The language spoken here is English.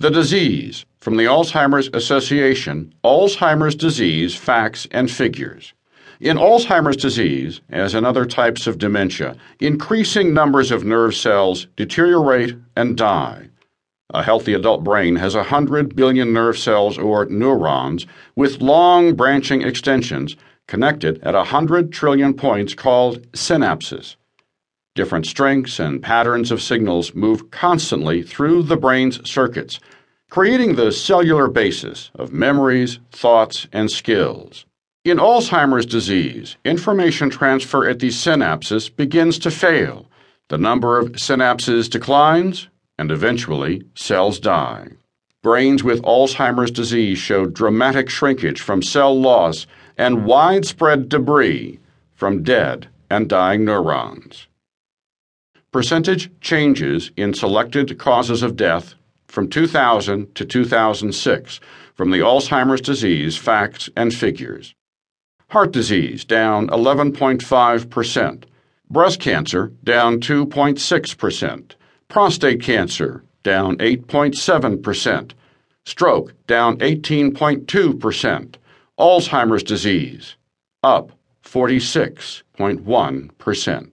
The disease, from the Alzheimer's Association, Alzheimer's Disease Facts and Figures. In Alzheimer's disease, as in other types of dementia, increasing numbers of nerve cells deteriorate and die. A healthy adult brain has 100 billion nerve cells or neurons with long branching extensions connected at 100 trillion points called synapses. Different strengths and patterns of signals move constantly through the brain's circuits, creating the cellular basis of memories, thoughts, and skills. In Alzheimer's disease, information transfer at the synapses begins to fail. The number of synapses declines, and eventually, cells die. Brains with Alzheimer's disease show dramatic shrinkage from cell loss and widespread debris from dead and dying neurons. Percentage changes in selected causes of death from 2000 to 2006 from the Alzheimer's Disease Facts and Figures. Heart disease down 11.5%, breast cancer down 2.6%, prostate cancer down 8.7%, stroke down 18.2%, Alzheimer's disease up 46.1%.